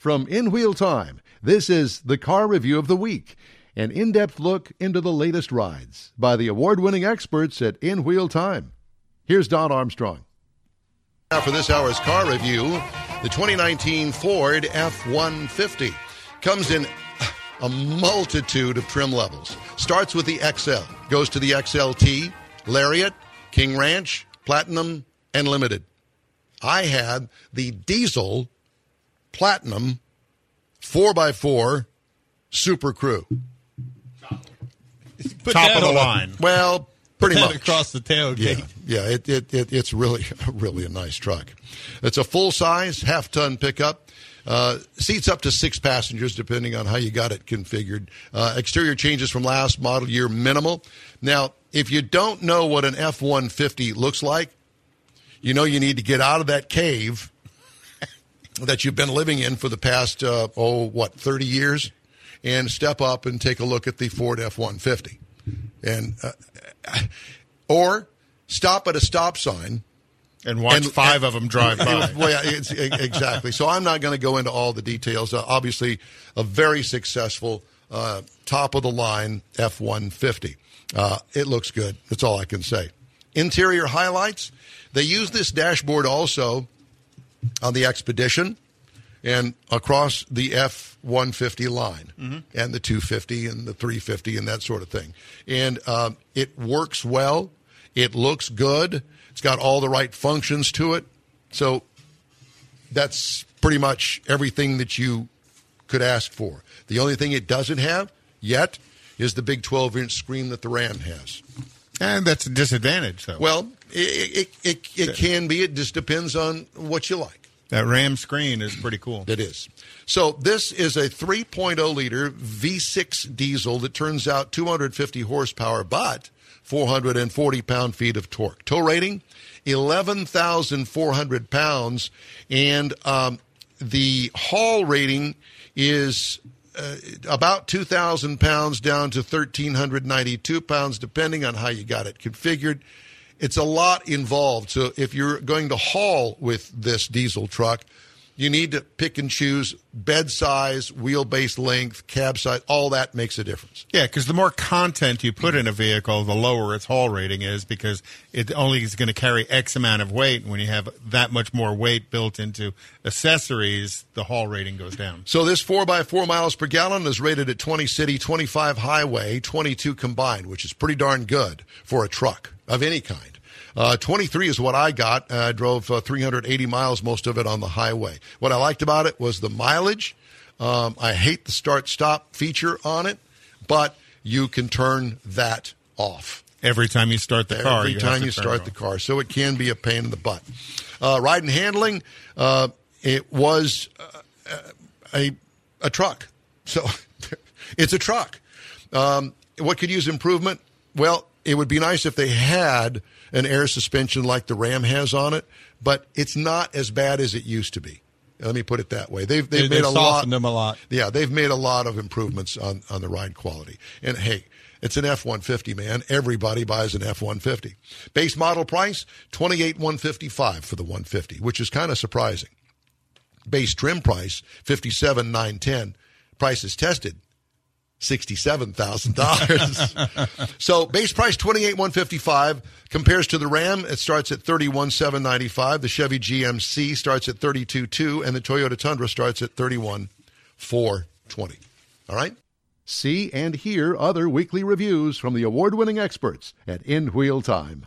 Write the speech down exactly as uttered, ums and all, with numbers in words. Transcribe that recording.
From In Wheel Time, this is the Car Review of the Week, an in-depth look into the latest rides by the award-winning experts at In Wheel Time. Here's Don Armstrong. Now for this hour's car review, the twenty nineteen Ford F one fifty comes in a multitude of trim levels. Starts with the X L, goes to the X L T, Lariat, King Ranch, Platinum, and Limited. I had the diesel Platinum four by four Super Crew. Put Top of the line. Well, pretty much. Across the tailgate. Yeah, yeah it, it, it, it's really, really a nice truck. It's a full-size, half-ton pickup. Uh, seats up to six passengers, depending on how you got it configured. Uh, exterior changes from last model year, minimal. Now, if you don't know what an F one fifty looks like, you know you need to get out of that cave that you've been living in for the past, uh, oh, what, thirty years, and step up and take a look at the Ford F one fifty. And, uh, or stop at a stop sign. And watch and, five and, of them drive by. Well, it's, exactly. So I'm not going to go into all the details. Uh, obviously, a very successful, uh, top-of-the-line F one fifty. Uh, it looks good. That's all I can say. Interior highlights. They use this dashboard also on the Expedition and across the F one fifty line, mm-hmm. and the two fifty and the three fifty and that sort of thing. And um, it works well. It looks good. It's got all the right functions to it. So that's pretty much everything that you could ask for. The only thing it doesn't have yet is the big twelve-inch screen that the Ram has. And that's a disadvantage, though. Well, it it, it it can be. It just depends on what you like. That Ram screen is pretty cool. It is. So this is a three point oh liter V six diesel that turns out two hundred fifty horsepower, but four hundred forty pound-feet of torque. Tow rating, eleven thousand four hundred pounds, and um, the haul rating is Uh, about two thousand pounds down to one thousand three hundred ninety-two pounds, depending on how you got it configured. It's a lot involved. So if you're going to haul with this diesel truck, you need to pick and choose bed size, wheelbase length, cab size. All that makes a difference. Yeah, because the more content you put in a vehicle, the lower its haul rating is, because it only is going to carry X amount of weight. When you have that much more weight built into accessories, the haul rating goes down. So this four by four miles per gallon is rated at twenty city, twenty-five highway, twenty-two combined, which is pretty darn good for a truck of any kind. Uh, twenty-three is what I got. Uh, I drove uh, three hundred eighty miles, most of it on the highway. What I liked about it was the mileage. Um, I hate the start-stop feature on it, but you can turn that off. Every time you start the Every car. Every time you start the car. So it can be a pain in the butt. Uh, ride and handling, uh, it was uh, a, a truck. So it's a truck. Um, what could use improvement? Well, it would be nice if they had an air suspension like the Ram has on it, but it's not as bad as it used to be. Let me put it that way. They've they've, they've made a lot. Them a lot. Yeah, they've made a lot of improvements on, on the ride quality. And hey, it's an F one fifty, man. Everybody buys an F one fifty. Base model price twenty-eight thousand one hundred fifty-five dollars for the one fifty, which is kind of surprising. Base trim price fifty-seven thousand nine hundred ten dollars. Price is tested sixty-seven thousand dollars. So base price twenty-eight thousand one hundred fifty-five dollars compares to the Ram. It starts at thirty-one thousand seven hundred ninety-five dollars. The Chevy G M C starts at thirty-two thousand two hundred dollars, and the Toyota Tundra starts at thirty-one thousand four hundred twenty dollars. All right? See and hear other weekly reviews from the award-winning experts at In Wheel Time.